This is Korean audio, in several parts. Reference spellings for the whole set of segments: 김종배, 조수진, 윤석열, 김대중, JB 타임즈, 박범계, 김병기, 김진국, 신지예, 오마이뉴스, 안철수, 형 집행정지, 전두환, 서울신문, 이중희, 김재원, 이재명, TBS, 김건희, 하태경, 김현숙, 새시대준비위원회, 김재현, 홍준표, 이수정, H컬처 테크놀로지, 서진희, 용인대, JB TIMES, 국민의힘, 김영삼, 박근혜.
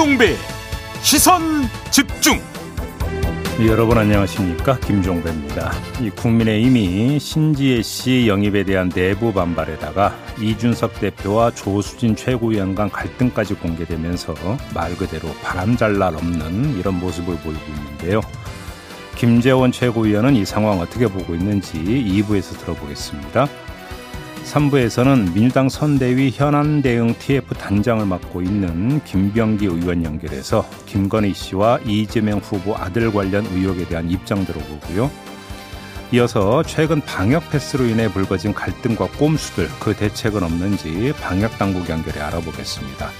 김종배 시선집중. 여러분 안녕하십니까, 김종배입니다. 이 국민의힘이 신지예 씨 영입에 대한 내부 반발에다가 이준석 대표와 조수진 최고위원 간 갈등까지 공개되면서 말 그대로 바람잘 날 없는 이런 모습을 보이고 있는데요. 김재원 최고위원은 이 상황 어떻게 보고 있는지 2부에서 들어보겠습니다. 3부에서는 민주당 선대위 현안 대응 TF 단장을 맡고 있는 김병기 의원 연결해서 김건희 씨와 이재명 후보 아들 관련 의혹에 대한 입장 들어보고요. 이어서 최근 방역 패스로 인해 불거진 갈등과 꼼수들, 그 대책은 없는지 방역 당국 연결해 알아보겠습니다.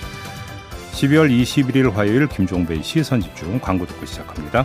12월 21일 화요일 김종배의 시선집중, 광고 듣고 시작합니다.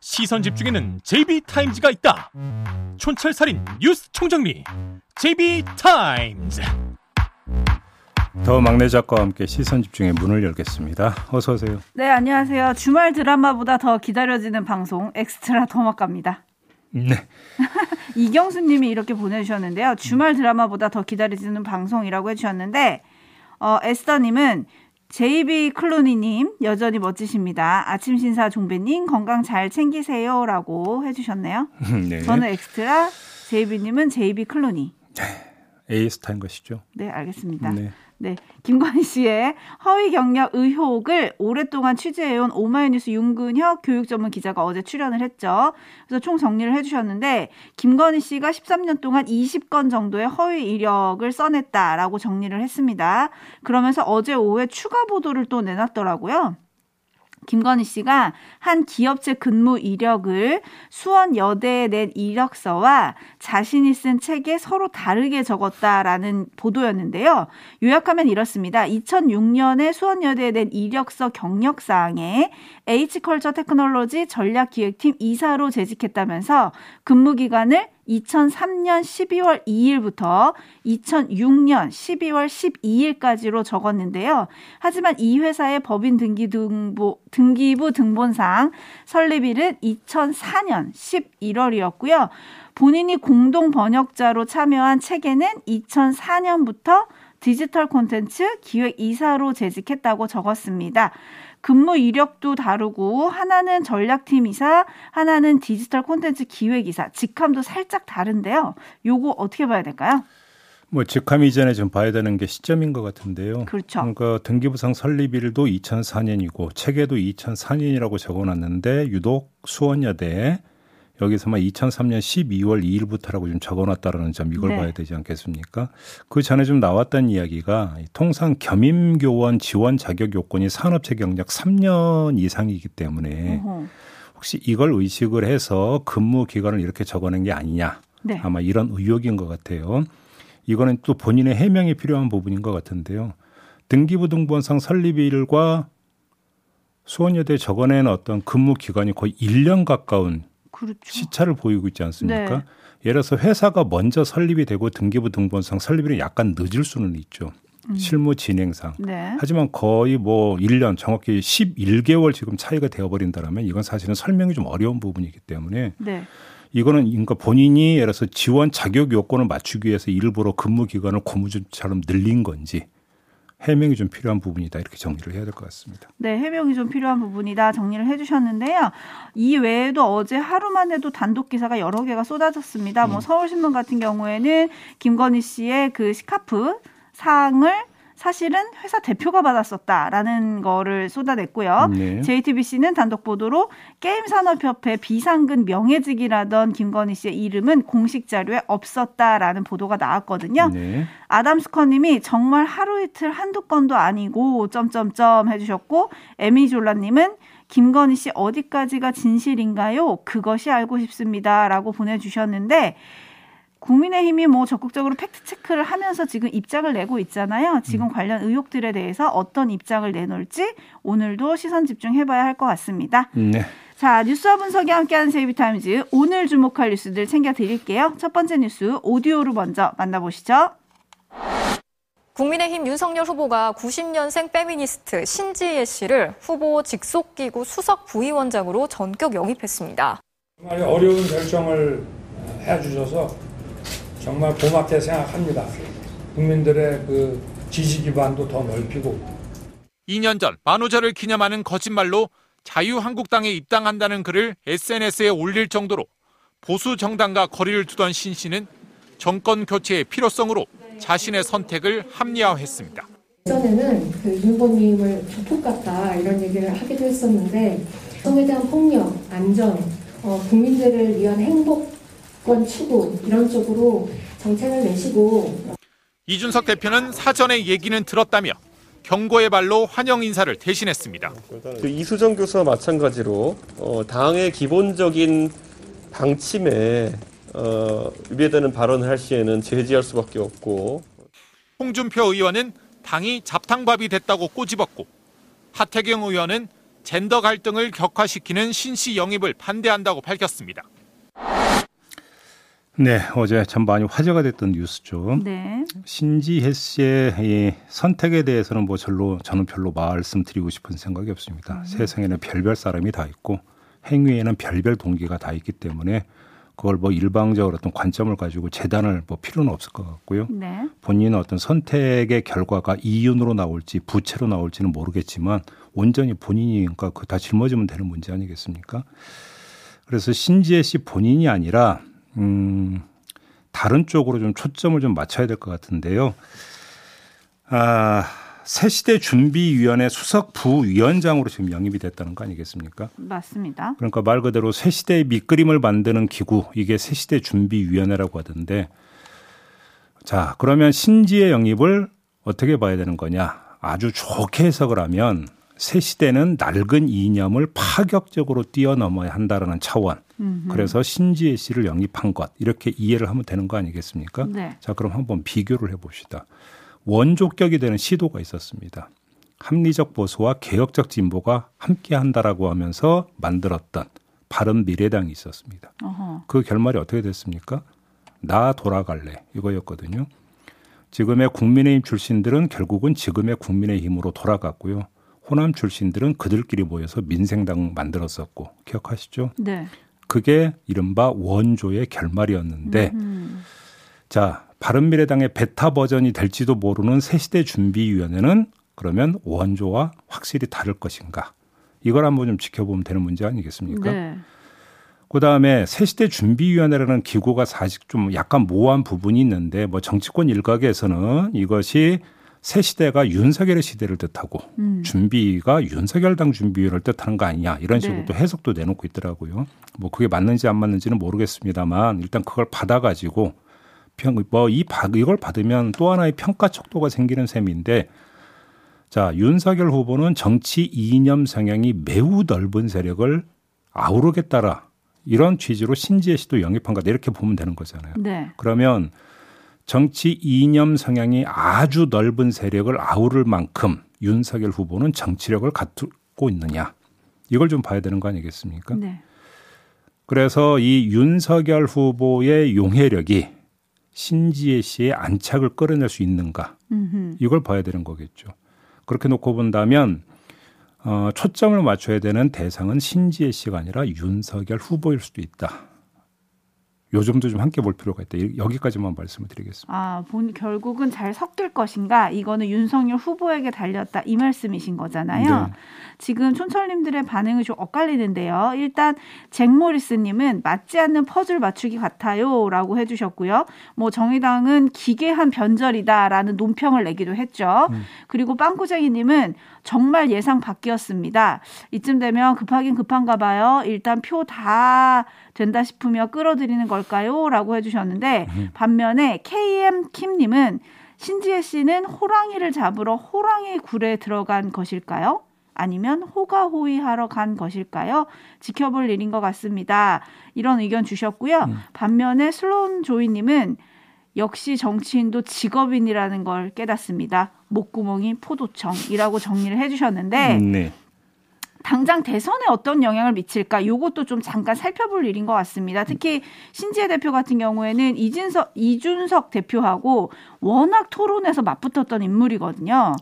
시선집중에는 JB 타임즈가 있다. 촌철살인 뉴스 총정리 JB 타임즈. 더 막내 작가와 함께 시선집중의 문을 열겠습니다. 어서 오세요. 네, 안녕하세요. 주말 드라마보다 더 기다려지는 방송 엑스트라 더 막갑니다. 네. 이경수 님이 이렇게 보내주셨는데요. 주말 드라마보다 더 기다려지는 방송이라고 해주셨는데, 에스더 님은 JB 클로니님 여전히 멋지십니다. 아침 신사 종배님 건강 잘 챙기세요라고 해주셨네요. 네. 저는 엑스트라, JB님은 JB 클로니. 에이스타인 것이죠. 네, 알겠습니다. 네, 김건희 씨의 허위 경력 의혹을 오랫동안 취재해온 오마이뉴스 윤근혁 교육전문 기자가 어제 출연을 했죠. 그래서 총 정리를 해주셨는데, 김건희 씨가 13년 동안 20건 정도의 허위 이력을 써냈다라고 정리를 했습니다. 그러면서 어제 오후에 추가 보도를 또 내놨더라고요. 김건희 씨가 한 기업체 근무 이력을 수원여대에 낸 이력서와 자신이 쓴 책에 서로 다르게 적었다라는 보도였는데요. 요약하면 이렇습니다. 2006년에 수원여대에 낸 이력서 경력사항에 H컬처 테크놀로지 전략기획팀 이사로 재직했다면서 근무기간을 2003년 12월 2일부터 2006년 12월 12일까지로 적었는데요. 하지만 이 회사의 법인 등기부 등본상 설립일은 2004년 11월이었고요. 본인이 공동 번역자로 참여한 책에는 2004년부터 디지털 콘텐츠 기획이사로 재직했다고 적었습니다. 근무 이력도 다르고 하나는 전략팀 이사, 하나는 디지털 콘텐츠 기획이사, 직함도 살짝 다른데요. 요거 어떻게 봐야 될까요? 뭐 직함 이전에 좀 봐야 되는 게 시점인 것 같은데요. 그렇죠. 그러니까 등기부상 설립일도 2004년이고 책에도 2004년이라고 적어놨는데, 유독 수원여대에 여기서만 2003년 12월 2일부터라고 좀 적어놨다라는 점, 이걸 봐야 되지 않겠습니까? 그 전에 좀 나왔던 이야기가, 통상 겸임교원 지원 자격 요건이 산업체 경력 3년 이상이기 때문에 혹시 이걸 의식을 해서 근무 기간을 이렇게 적어낸 게 아니냐, 아마 이런 의혹인 것 같아요. 이거는 또 본인의 해명이 필요한 부분인 것 같은데요. 등기부 등본상 설립일과 수원여대에 적어낸 어떤 근무 기간이 거의 1년 가까운, 그렇죠, 시차를 보이고 있지 않습니까? 네. 예를 들어서 회사가 먼저 설립이 되고 등기부 등본상 설립이 약간 늦을 수는 있죠. 실무 진행상. 네. 하지만 거의 뭐 1년, 정확히 11개월 지금 차이가 되어버린다면 이건 사실은 설명이 좀 어려운 부분이기 때문에, 네, 이거는 그러니까 본인이 예를 들어서 지원 자격 요건을 맞추기 위해서 일부러 근무 기간을 고무줄처럼 늘린 건지, 해명이 좀 필요한 부분이다, 이렇게 정리를 해야 될 것 같습니다. 네, 해명이 좀 필요한 부분이다 정리를 해주셨는데요. 이 외에도 어제 하루만 해도 단독 기사가 여러 개가 쏟아졌습니다. 뭐 서울신문 같은 경우에는 김건희 씨의 그 스카프 사항을 사실은 회사 대표가 받았었다라는 거를 쏟아냈고요. 네. JTBC는 단독 보도로 게임산업협회 비상근 명예직이라던 김건희 씨의 이름은 공식 자료에 없었다라는 보도가 나왔거든요. 네. 아담스커님이 정말 하루 이틀 한두 건도 아니고 점점점 해주셨고, 에미졸라님은 김건희 씨 어디까지가 진실인가요? 그것이 알고 싶습니다라고 보내주셨는데, 국민의힘이 뭐 적극적으로 팩트체크를 하면서 지금 입장을 내고 있잖아요. 지금 관련 의혹들에 대해서 어떤 입장을 내놓을지 오늘도 시선 집중해봐야 할 것 같습니다. 네. 자, 뉴스와 분석이 함께하는 JB 타임즈, 오늘 주목할 뉴스들 챙겨드릴게요. 첫 번째 뉴스 오디오로 먼저 만나보시죠. 국민의힘 윤석열 후보가 90년생 페미니스트 신지예 씨를 후보 직속기구 수석 부위원장으로 전격 영입했습니다. 정말 어려운 결정을 해주셔서 정말 고맙게 생각합니다. 국민들의 그 지지 기반도 더 넓히고. 2년 전 만우절을 기념하는 거짓말로 자유한국당에 입당한다는 글을 SNS에 올릴 정도로 보수 정당과 거리를 두던 신 씨는 정권 교체의 필요성으로 자신의 선택을 합리화했습니다. 예전에는 그 윤보님을 조폭 같다 이런 얘기를 하기도 했었는데 성에 대한 폭력, 안전, 국민들을 위한 행복권 추구 이런 쪽으로 정책을 내시고. 이준석 대표는 사전에 얘기는 들었다며 경고의 발로 환영 인사를 대신했습니다. 그 이수정 교수와 마찬가지로 당의 기본적인 방침에 위배되는 발언을 할 시에는 제지할 수밖에 없고. 홍준표 의원은 당이 잡탕밥이 됐다고 꼬집었고, 하태경 의원은 젠더 갈등을 격화시키는 신씨 영입을 반대한다고 밝혔습니다. 네, 어제 참 많이 화제가 됐던 뉴스죠. 네. 신지혜 씨의 선택에 대해서는 뭐 저는 별로 말씀드리고 싶은 생각이 없습니다. 세상에는 별별 사람이 다 있고 행위에는 별별 동기가 다 있기 때문에 그걸 뭐 일방적으로 어떤 관점을 가지고 재단을 뭐 필요는 없을 것 같고요. 네. 본인의 어떤 선택의 결과가 이윤으로 나올지 부채로 나올지는 모르겠지만 온전히 본인이 그러니까 그 다 짊어지면 되는 문제 아니겠습니까? 그래서 신지혜 씨 본인이 아니라 다른 쪽으로 좀 초점을 좀 맞춰야 될 것 같은데요. 새시대준비위원회 수석부위원장으로 지금 영입이 됐다는 거 아니겠습니까? 맞습니다. 그러니까 말 그대로 새시대의 밑그림을 만드는 기구, 이게 새시대준비위원회라고 하던데, 자, 그러면 신지의 영입을 어떻게 봐야 되는 거냐? 아주 좋게 해석을 하면 새시대는 낡은 이념을 파격적으로 뛰어넘어야 한다라는 차원. 그래서 신지혜 씨를 영입한 것, 이렇게 이해를 하면 되는 거 아니겠습니까? 네. 자, 그럼 한번 비교를 해봅시다. 원조격이 되는 시도가 있었습니다. 합리적 보수와 개혁적 진보가 함께한다라고 하면서 만들었던 바른미래당이 있었습니다. 어허. 그 결말이 어떻게 됐습니까? 나 돌아갈래, 이거였거든요. 지금의 국민의힘 출신들은 결국은 지금의 국민의힘으로 돌아갔고요. 호남 출신들은 그들끼리 모여서 민생당 만들었었고, 기억하시죠? 네. 그게 이른바 원조의 결말이었는데, 자, 바른미래당의 베타 버전이 될지도 모르는 새시대준비위원회는 그러면 원조와 확실히 다를 것인가? 이걸 한번 좀 지켜보면 되는 문제 아니겠습니까? 네. 그다음에 새시대준비위원회라는 기구가 사실 좀 약간 모호한 부분이 있는데, 뭐 정치권 일각에서는 이것이 새시대가 윤석열의 시대를 뜻하고 준비가 윤석열당 준비를 뜻하는 거 아니냐, 이런 식으로 네. 또 해석도 내놓고 있더라고요. 뭐 그게 맞는지 안 맞는지는 모르겠습니다만 일단 그걸 받아가지고 이걸 받으면 또 하나의 평가 척도가 생기는 셈인데, 자, 윤석열 후보는 정치 이념 성향이 매우 넓은 세력을 아우르겠다라, 이런 취지로 신지혜 씨도 영입한 거다, 이렇게 보면 되는 거잖아요. 네. 그러면 정치 이념 성향이 아주 넓은 세력을 아우를 만큼 윤석열 후보는 정치력을 갖고 있느냐, 이걸 좀 봐야 되는 거 아니겠습니까? 네. 그래서 이 윤석열 후보의 용해력이 신지혜 씨의 안착을 끌어낼 수 있는가, 이걸 봐야 되는 거겠죠. 그렇게 놓고 본다면 초점을 맞춰야 되는 대상은 신지혜 씨가 아니라 윤석열 후보일 수도 있다. 요즘도 좀 함께 볼 필요가 있다. 여기까지만 말씀을 드리겠습니다. 아, 결국은 잘 섞일 것인가? 이거는 윤석열 후보에게 달렸다, 이 말씀이신 거잖아요. 네. 지금 촌철님들의 반응이 좀 엇갈리는데요. 일단 잭모리스님은 맞지 않는 퍼즐 맞추기 같아요 라고 해주셨고요. 뭐 정의당은 기괴한 변절이다라는 논평을 내기도 했죠. 그리고 빵꾸쟁이님은 정말 예상 바뀌었습니다. 이쯤 되면 급하긴 급한가 봐요. 일단 표 다 된다 싶으며 끌어들이는 걸까요? 라고 해주셨는데, 반면에 KM킴님은 신지혜 씨는 호랑이를 잡으러 호랑이 굴에 들어간 것일까요? 아니면 호가호위하러 간 것일까요? 지켜볼 일인 것 같습니다. 이런 의견 주셨고요. 반면에 슬론 조이님은 역시 정치인도 직업인이라는 걸 깨닫습니다. 목구멍이 포도청이라고 정리를 해주셨는데 네. 당장 대선에 어떤 영향을 미칠까? 이것도 좀 잠깐 살펴볼 일인 것 같습니다. 특히 신지예 대표 같은 경우에는 이준석 대표하고 워낙 토론에서 맞붙었던 인물이거든요.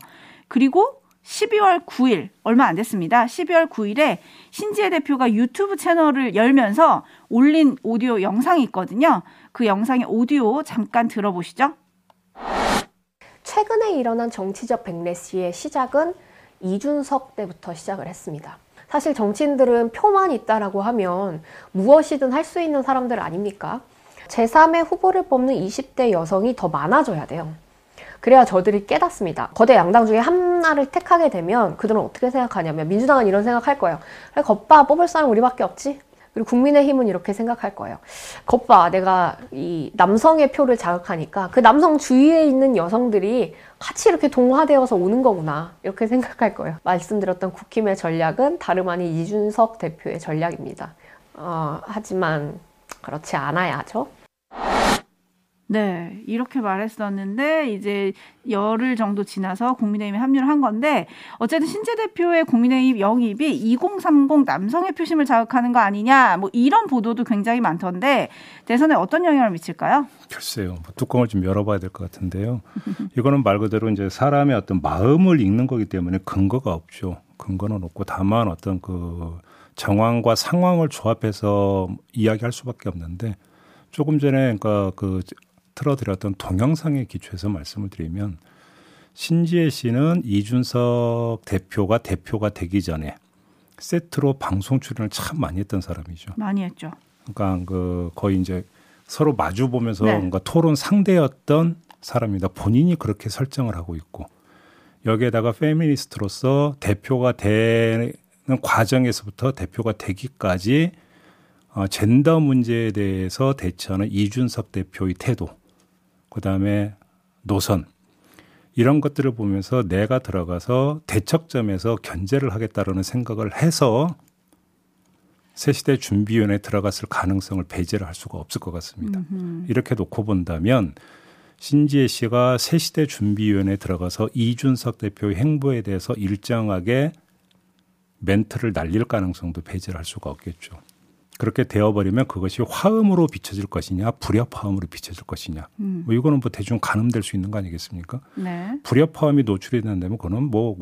그리고 12월 9일, 얼마 안 됐습니다. 12월 9일에 신지예 대표가 유튜브 채널을 열면서 올린 오디오 영상이 있거든요. 그 영상의 오디오 잠깐 들어보시죠. 최근에 일어난 정치적 백래시의 시작은 이준석 때부터 시작을 했습니다. 사실 정치인들은 표만 있다라고 하면 무엇이든 할 수 있는 사람들 아닙니까? 제3의 후보를 뽑는 20대 여성이 더 많아져야 돼요. 그래야 저들이 깨닫습니다. 거대 양당 중에 하나를 택하게 되면 그들은 어떻게 생각하냐면 민주당은 이런 생각할 거예요. 겉봐 뽑을 사람 우리밖에 없지? 그리고 국민의힘은 이렇게 생각할 거예요. 겉봐 내가 이 남성의 표를 자극하니까 그 남성 주위에 있는 여성들이 같이 이렇게 동화되어서 오는 거구나 이렇게 생각할 거예요. 말씀드렸던 국힘의 전략은 다름 아닌 이준석 대표의 전략입니다. 하지만 그렇지 않아야죠. 네, 이렇게 말했었는데 이제 열흘 정도 지나서 국민의힘에 합류를 한 건데 어쨌든 신재 대표의 국민의힘 영입이 2030 남성의 표심을 자극하는 거 아니냐 뭐 이런 보도도 굉장히 많던데 대선에 어떤 영향을 미칠까요? 글쎄요, 뚜껑을 좀 열어봐야 될 것 같은데요. 이거는 말 그대로 이제 사람의 어떤 마음을 읽는 거기 때문에 근거가 없죠. 근거는 없고 다만 어떤 그 정황과 상황을 조합해서 이야기할 수밖에 없는데 조금 전에 그 틀어드렸던 동영상의 기초에서 말씀을 드리면 신지예 씨는 이준석 대표가 되기 전에 세트로 방송 출연을 참 많이 했던 사람이죠. 많이 했죠. 그러니까 그 거의 이제 서로 마주 보면서 네. 뭔가 토론 상대였던 사람이다. 본인이 그렇게 설정을 하고 있고 여기에다가 페미니스트로서 대표가 되는 과정에서부터 대표가 되기까지 젠더 문제에 대해서 대처하는 이준석 대표의 태도, 그다음에 노선 이런 것들을 보면서 내가 들어가서 대척점에서 견제를 하겠다라는 생각을 해서 새시대 준비위원회에 들어갔을 가능성을 배제를 할 수가 없을 것 같습니다. 이렇게 놓고 본다면 신지예 씨가 새시대 준비위원회에 들어가서 이준석 대표의 행보에 대해서 일정하게 멘트를 날릴 가능성도 배제를 할 수가 없겠죠. 그렇게 되어버리면 그것이 화음으로 비춰질 것이냐 불협화음으로 비춰질 것이냐 뭐 이거는 뭐 대중 가늠될 수 있는 거 아니겠습니까? 네. 불협화음이 노출이 된다면 그거는 뭐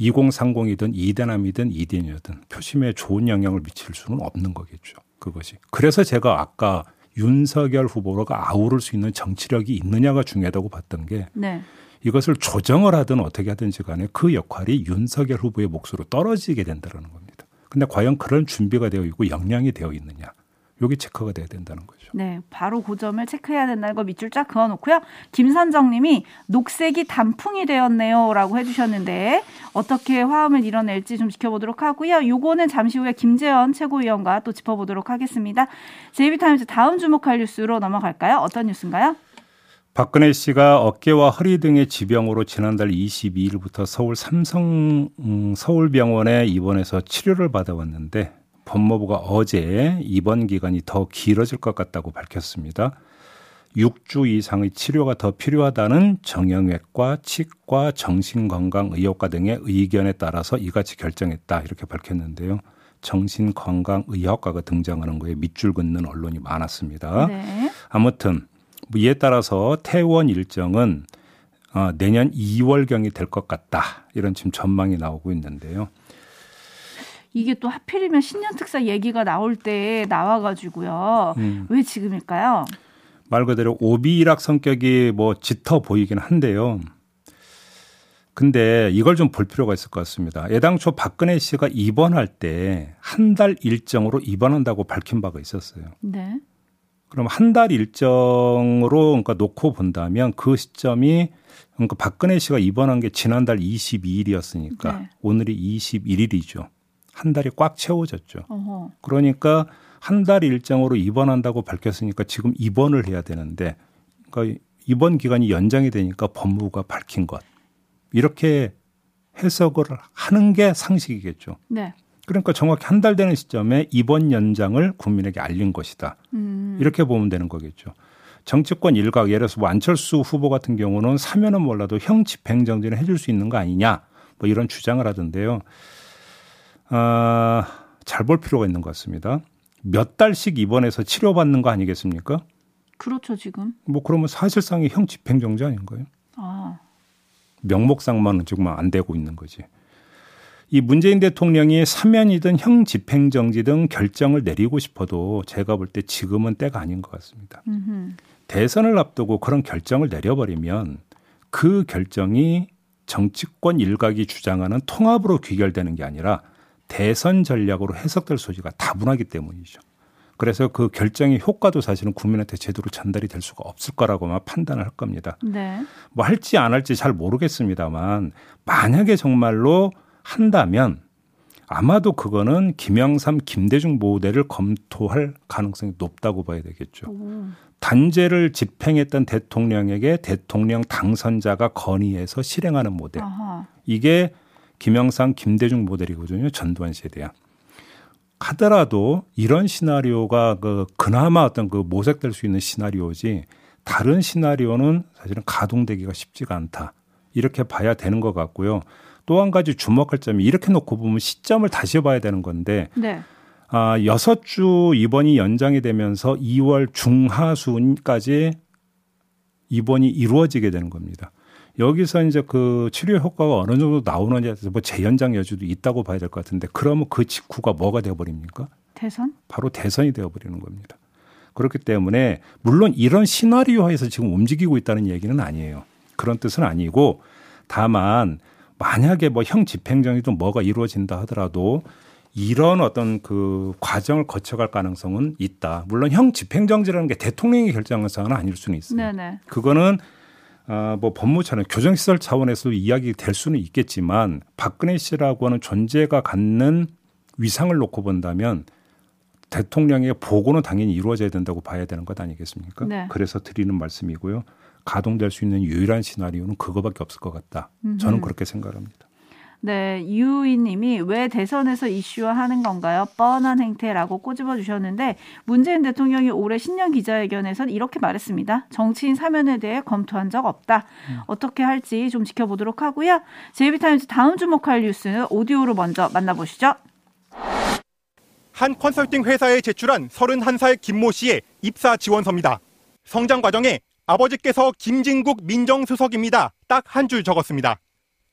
2030이든 이대남이든 이대녀든 표심에 좋은 영향을 미칠 수는 없는 거겠죠. 그것이. 그래서 제가 아까 윤석열 후보로가 아우를 수 있는 정치력이 있느냐가 중요하다고 봤던 게 네. 이것을 조정을 하든 어떻게 하든지 간에 그 역할이 윤석열 후보의 몫으로 떨어지게 된다는 겁니다. 근데 과연 그런 준비가 되어 있고 역량이 되어 있느냐. 여기 체크가 돼야 된다는 거죠. 네, 바로 그 점을 체크해야 된다는 거 밑줄 쫙 그어놓고요. 김선정 님이 녹색이 단풍이 되었네요 라고 해주셨는데 어떻게 화음을 이뤄낼지 좀 지켜보도록 하고요. 요거는 잠시 후에 김재현 최고위원과 또 짚어보도록 하겠습니다. JB타임즈 다음 주목할 뉴스로 넘어갈까요? 어떤 뉴스인가요? 박근혜 씨가 어깨와 허리 등의 지병으로 지난달 22일부터 서울 삼성 서울병원에 입원해서 치료를 받아왔는데 법무부가 어제 입원 기간이 더 길어질 것 같다고 밝혔습니다. 6주 이상의 치료가 더 필요하다는 정형외과, 치과, 정신건강의학과 등의 의견에 따라서 이같이 결정했다 이렇게 밝혔는데요. 정신건강의학과가 등장하는 거에 밑줄 긋는 언론이 많았습니다. 네. 아무튼 이에 따라서 퇴원 일정은 내년 2월경이 될 것 같다. 이런 지금 전망이 나오고 있는데요. 이게 또 하필이면 신년 특사 얘기가 나올 때 나와가지고요. 왜 지금일까요? 말 그대로 오비일학 성격이 뭐 짙어 보이긴 한데요. 근데 이걸 좀 볼 필요가 있을 것 같습니다. 애당초 박근혜 씨가 입원할 때 한 달 일정으로 입원한다고 밝힌 바가 있었어요. 네. 그럼 한 달 일정으로 그러니까 놓고 본다면 그 시점이 그러니까 박근혜 씨가 입원한 게 지난달 22일이었으니까 네. 오늘이 21일이죠. 한 달이 꽉 채워졌죠. 어허. 그러니까 한 달 일정으로 입원한다고 밝혔으니까 지금 입원을 해야 되는데 그러니까 입원 기간이 연장이 되니까 법무부가 밝힌 것. 이렇게 해석을 하는 게 상식이겠죠. 네. 그러니까 정확히 한 달 되는 시점에 입원 연장을 국민에게 알린 것이다. 이렇게 보면 되는 거겠죠. 정치권 일각, 예를 들어서 안철수 후보 같은 경우는 사면은 몰라도 형 집행정지는 해줄 수 있는 거 아니냐, 뭐 이런 주장을 하던데요. 잘 볼 필요가 있는 것 같습니다. 몇 달씩 입원해서 치료받는 거 아니겠습니까? 그렇죠, 지금. 뭐 그러면 사실상의 형 집행정지 아닌가요? 아. 명목상만은 지금 안 되고 있는 거지. 이 문재인 대통령이 사면이든 형 집행정지 등 결정을 내리고 싶어도 제가 볼 때 지금은 때가 아닌 것 같습니다. 대선을 앞두고 그런 결정을 내려버리면 그 결정이 정치권 일각이 주장하는 통합으로 귀결되는 게 아니라 대선 전략으로 해석될 소지가 다분하기 때문이죠. 그래서 그 결정의 효과도 사실은 국민한테 제대로 전달이 될 수가 없을 거라고만 판단을 할 겁니다. 네. 뭐 할지 안 할지 잘 모르겠습니다만 만약에 정말로 한다면 아마도 그거는 김영삼, 김대중 모델을 검토할 가능성이 높다고 봐야 되겠죠. 단죄를 집행했던 대통령에게 대통령 당선자가 건의해서 실행하는 모델. 아하. 이게 김영삼, 김대중 모델이거든요. 전두환 세대야. 하더라도 이런 시나리오가 그나마 어떤 모색될 수 있는 시나리오지 다른 시나리오는 사실은 가동되기가 쉽지가 않다. 이렇게 봐야 되는 것 같고요. 또 한 가지 주목할 점이 이렇게 놓고 보면 시점을 다시 봐야 되는 건데 네. 6주 입원이 연장이 되면서 2월 중하순까지 입원이 이루어지게 되는 겁니다. 여기서 이제 그 치료 효과가 어느 정도 나오느냐에 대해서 뭐 재연장 여지도 있다고 봐야 될 것 같은데 그러면 그 직후가 뭐가 되어버립니까? 대선? 바로 대선이 되어버리는 겁니다. 그렇기 때문에 물론 이런 시나리오에서 지금 움직이고 있다는 얘기는 아니에요. 그런 뜻은 아니고 다만 만약에 뭐 형 집행정이든 뭐가 이루어진다 하더라도 이런 어떤 그 과정을 거쳐갈 가능성은 있다. 물론 형 집행정지라는 게 대통령이 결정한 사항은 아닐 수는 있어요. 네네. 그거는 뭐 법무처는 교정시설 차원에서 이야기될 수는 있겠지만 박근혜 씨라고 하는 존재가 갖는 위상을 놓고 본다면 대통령의 보고는 당연히 이루어져야 된다고 봐야 되는 것 아니겠습니까? 네. 그래서 드리는 말씀이고요. 가동될 수 있는 유일한 시나리오는 그거밖에 없을 것 같다. 저는 그렇게 생각합니다. 네, 유이님이 왜 대선에서 이슈화하는 건가요? 뻔한 행태라고 꼬집어 주셨는데 문재인 대통령이 올해 신년 기자회견에서 이렇게 말했습니다. 정치인 사면에 대해 검토한 적 없다. 어떻게 할지 좀 지켜보도록 하고요. JB 타임즈 다음 주목할 뉴스는 오디오로 먼저 만나보시죠. 한 컨설팅 회사에 제출한 31살 김모 씨의 입사 지원서입니다. 성장 과정에 아버지께서 김진국 민정수석입니다. 딱 한 줄 적었습니다.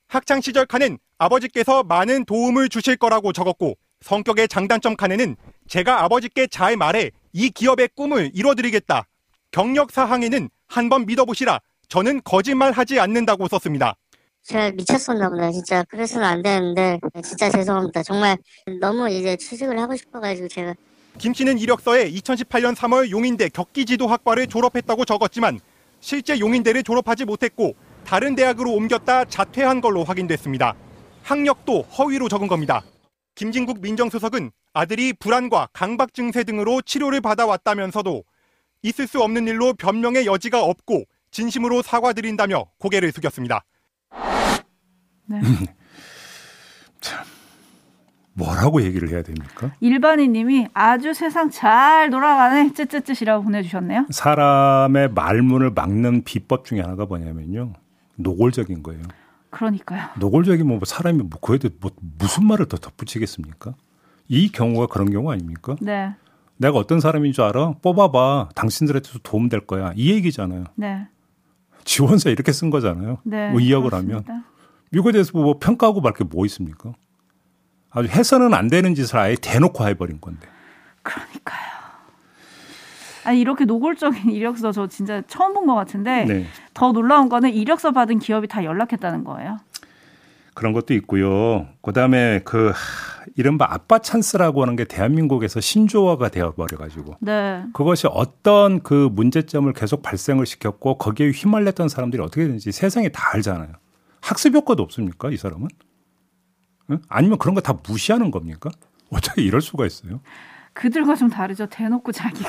학창시절 칸엔 아버지께서 많은 도움을 주실 거라고 적었고 성격의 장단점 칸에는 제가 아버지께 잘 말해 이 기업의 꿈을 이뤄드리겠다. 경력 사항에는 한번 믿어보시라. 저는 거짓말하지 않는다고 썼습니다. 제가 미쳤었나 보다. 진짜 그래서는 안 되는데 진짜 죄송합니다. 정말 너무 이제 취직을 하고 싶어가지고 제가. 김 씨는 이력서에 2018년 3월 용인대 격기지도학과를 졸업했다고 적었지만 실제 용인대를 졸업하지 못했고 다른 대학으로 옮겼다 자퇴한 걸로 확인됐습니다. 학력도 허위로 적은 겁니다. 김진국 민정수석은 아들이 불안과 강박 증세 등으로 치료를 받아왔다면서도 있을 수 없는 일로 변명의 여지가 없고 진심으로 사과드린다며 고개를 숙였습니다. 네. 참. 뭐라고 얘기를 해야 됩니까? 일반인님이 아주 세상 잘 돌아가네 쯧쯧쯧이라고 보내주셨네요. 사람의 말문을 막는 비법 중에 하나가 뭐냐면요. 노골적인 거예요. 그러니까요. 노골적이면 사람이 그에도 무슨 말을 더 덧붙이겠습니까? 이 경우가 그런 경우 아닙니까? 네. 내가 어떤 사람인 줄 알아? 뽑아봐. 당신들한테도 도움될 거야. 이 얘기잖아요. 네. 지원서 이렇게 쓴 거잖아요. 네. 뭐 의역을 그렇습니다. 하면. 이거에 대해서 평가하고 말 게 뭐 있습니까? 아주 해서는 안 되는 짓을 아예 대놓고 해버린 건데. 그러니까요. 아니 이렇게 노골적인 이력서 저 진짜 처음 본 것 같은데 네. 더 놀라운 거는 이력서 받은 기업이 다 연락했다는 거예요. 그런 것도 있고요. 그다음에 이른바 아빠 찬스라고 하는 게 대한민국에서 신조어가 되어버려가지고 네. 그것이 어떤 문제점을 계속 발생을 시켰고 거기에 휘말렸던 사람들이 어떻게 되는지 세상에 다 알잖아요. 학습 효과도 없습니까? 이 사람은? 아니면 그런 거 다 무시하는 겁니까? 어떻게 이럴 수가 있어요? 그들과 좀 다르죠. 대놓고 자기가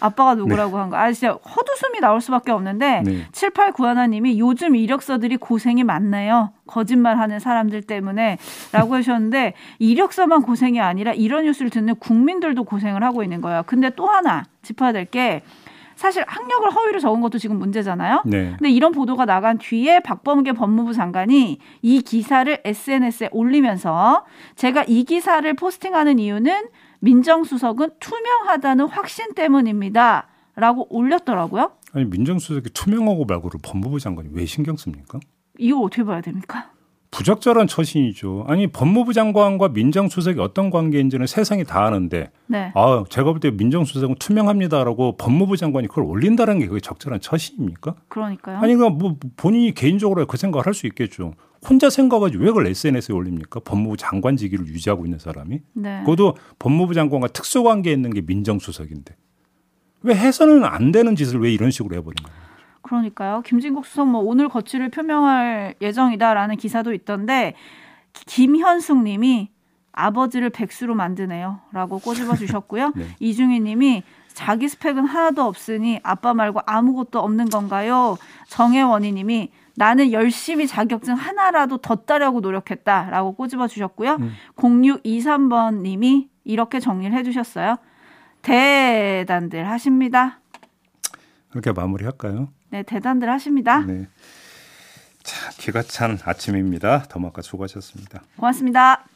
아빠가 누구라고 네. 한 거. 아 진짜 헛웃음이 나올 수밖에 없는데 네. 7891님이 요즘 이력서들이 고생이 많네요. 거짓말하는 사람들 때문에 라고 하셨는데 이력서만 고생이 아니라 이런 뉴스를 듣는 국민들도 고생을 하고 있는 거예요. 근데 또 하나 짚어야 될 게 사실 학력을 허위로 적은 것도 지금 문제잖아요. 네. 근데 이런 보도가 나간 뒤에 박범계 법무부 장관이 이 기사를 SNS에 올리면서 제가 이 기사를 포스팅하는 이유는 민정수석은 투명하다는 확신 때문입니다. 라고 올렸더라고요. 아니 민정수석이 투명하고 말고를 법무부 장관이 왜 신경 씁니까? 이거 어떻게 봐야 됩니까? 부적절한 처신이죠. 아니 법무부 장관과 민정수석이 어떤 관계인지는 세상이 다 아는데 네. 아 제가 볼 때 민정수석은 투명합니다라고 법무부 장관이 그걸 올린다는 게 그게 적절한 처신입니까? 그러니까요. 아니 그냥 뭐 본인이 개인적으로 그 생각을 할 수 있겠죠. 혼자 생각하지 왜 그걸 SNS에 올립니까? 법무부 장관직위를 유지하고 있는 사람이. 네. 그것도 법무부 장관과 특수관계에 있는 게 민정수석인데 왜 해서는 안 되는 짓을 왜 이런 식으로 해버린 거예요? 그러니까요. 김진국 수석 뭐 오늘 거취를 표명할 예정이다라는 기사도 있던데 김현숙 님이 아버지를 백수로 만드네요. 라고 꼬집어 주셨고요. 네. 이중희 님이 자기 스펙은 하나도 없으니 아빠 말고 아무것도 없는 건가요? 정혜원이 님이 나는 열심히 자격증 하나라도 더 따려고 노력했다. 라고 꼬집어 주셨고요. 0623번 님이 이렇게 정리를 해주셨어요. 대단들 하십니다. 그렇게 마무리할까요? 네, 대단들 하십니다. 네, 자, 기가 찬 아침입니다. 더마카 수고하셨습니다. 고맙습니다.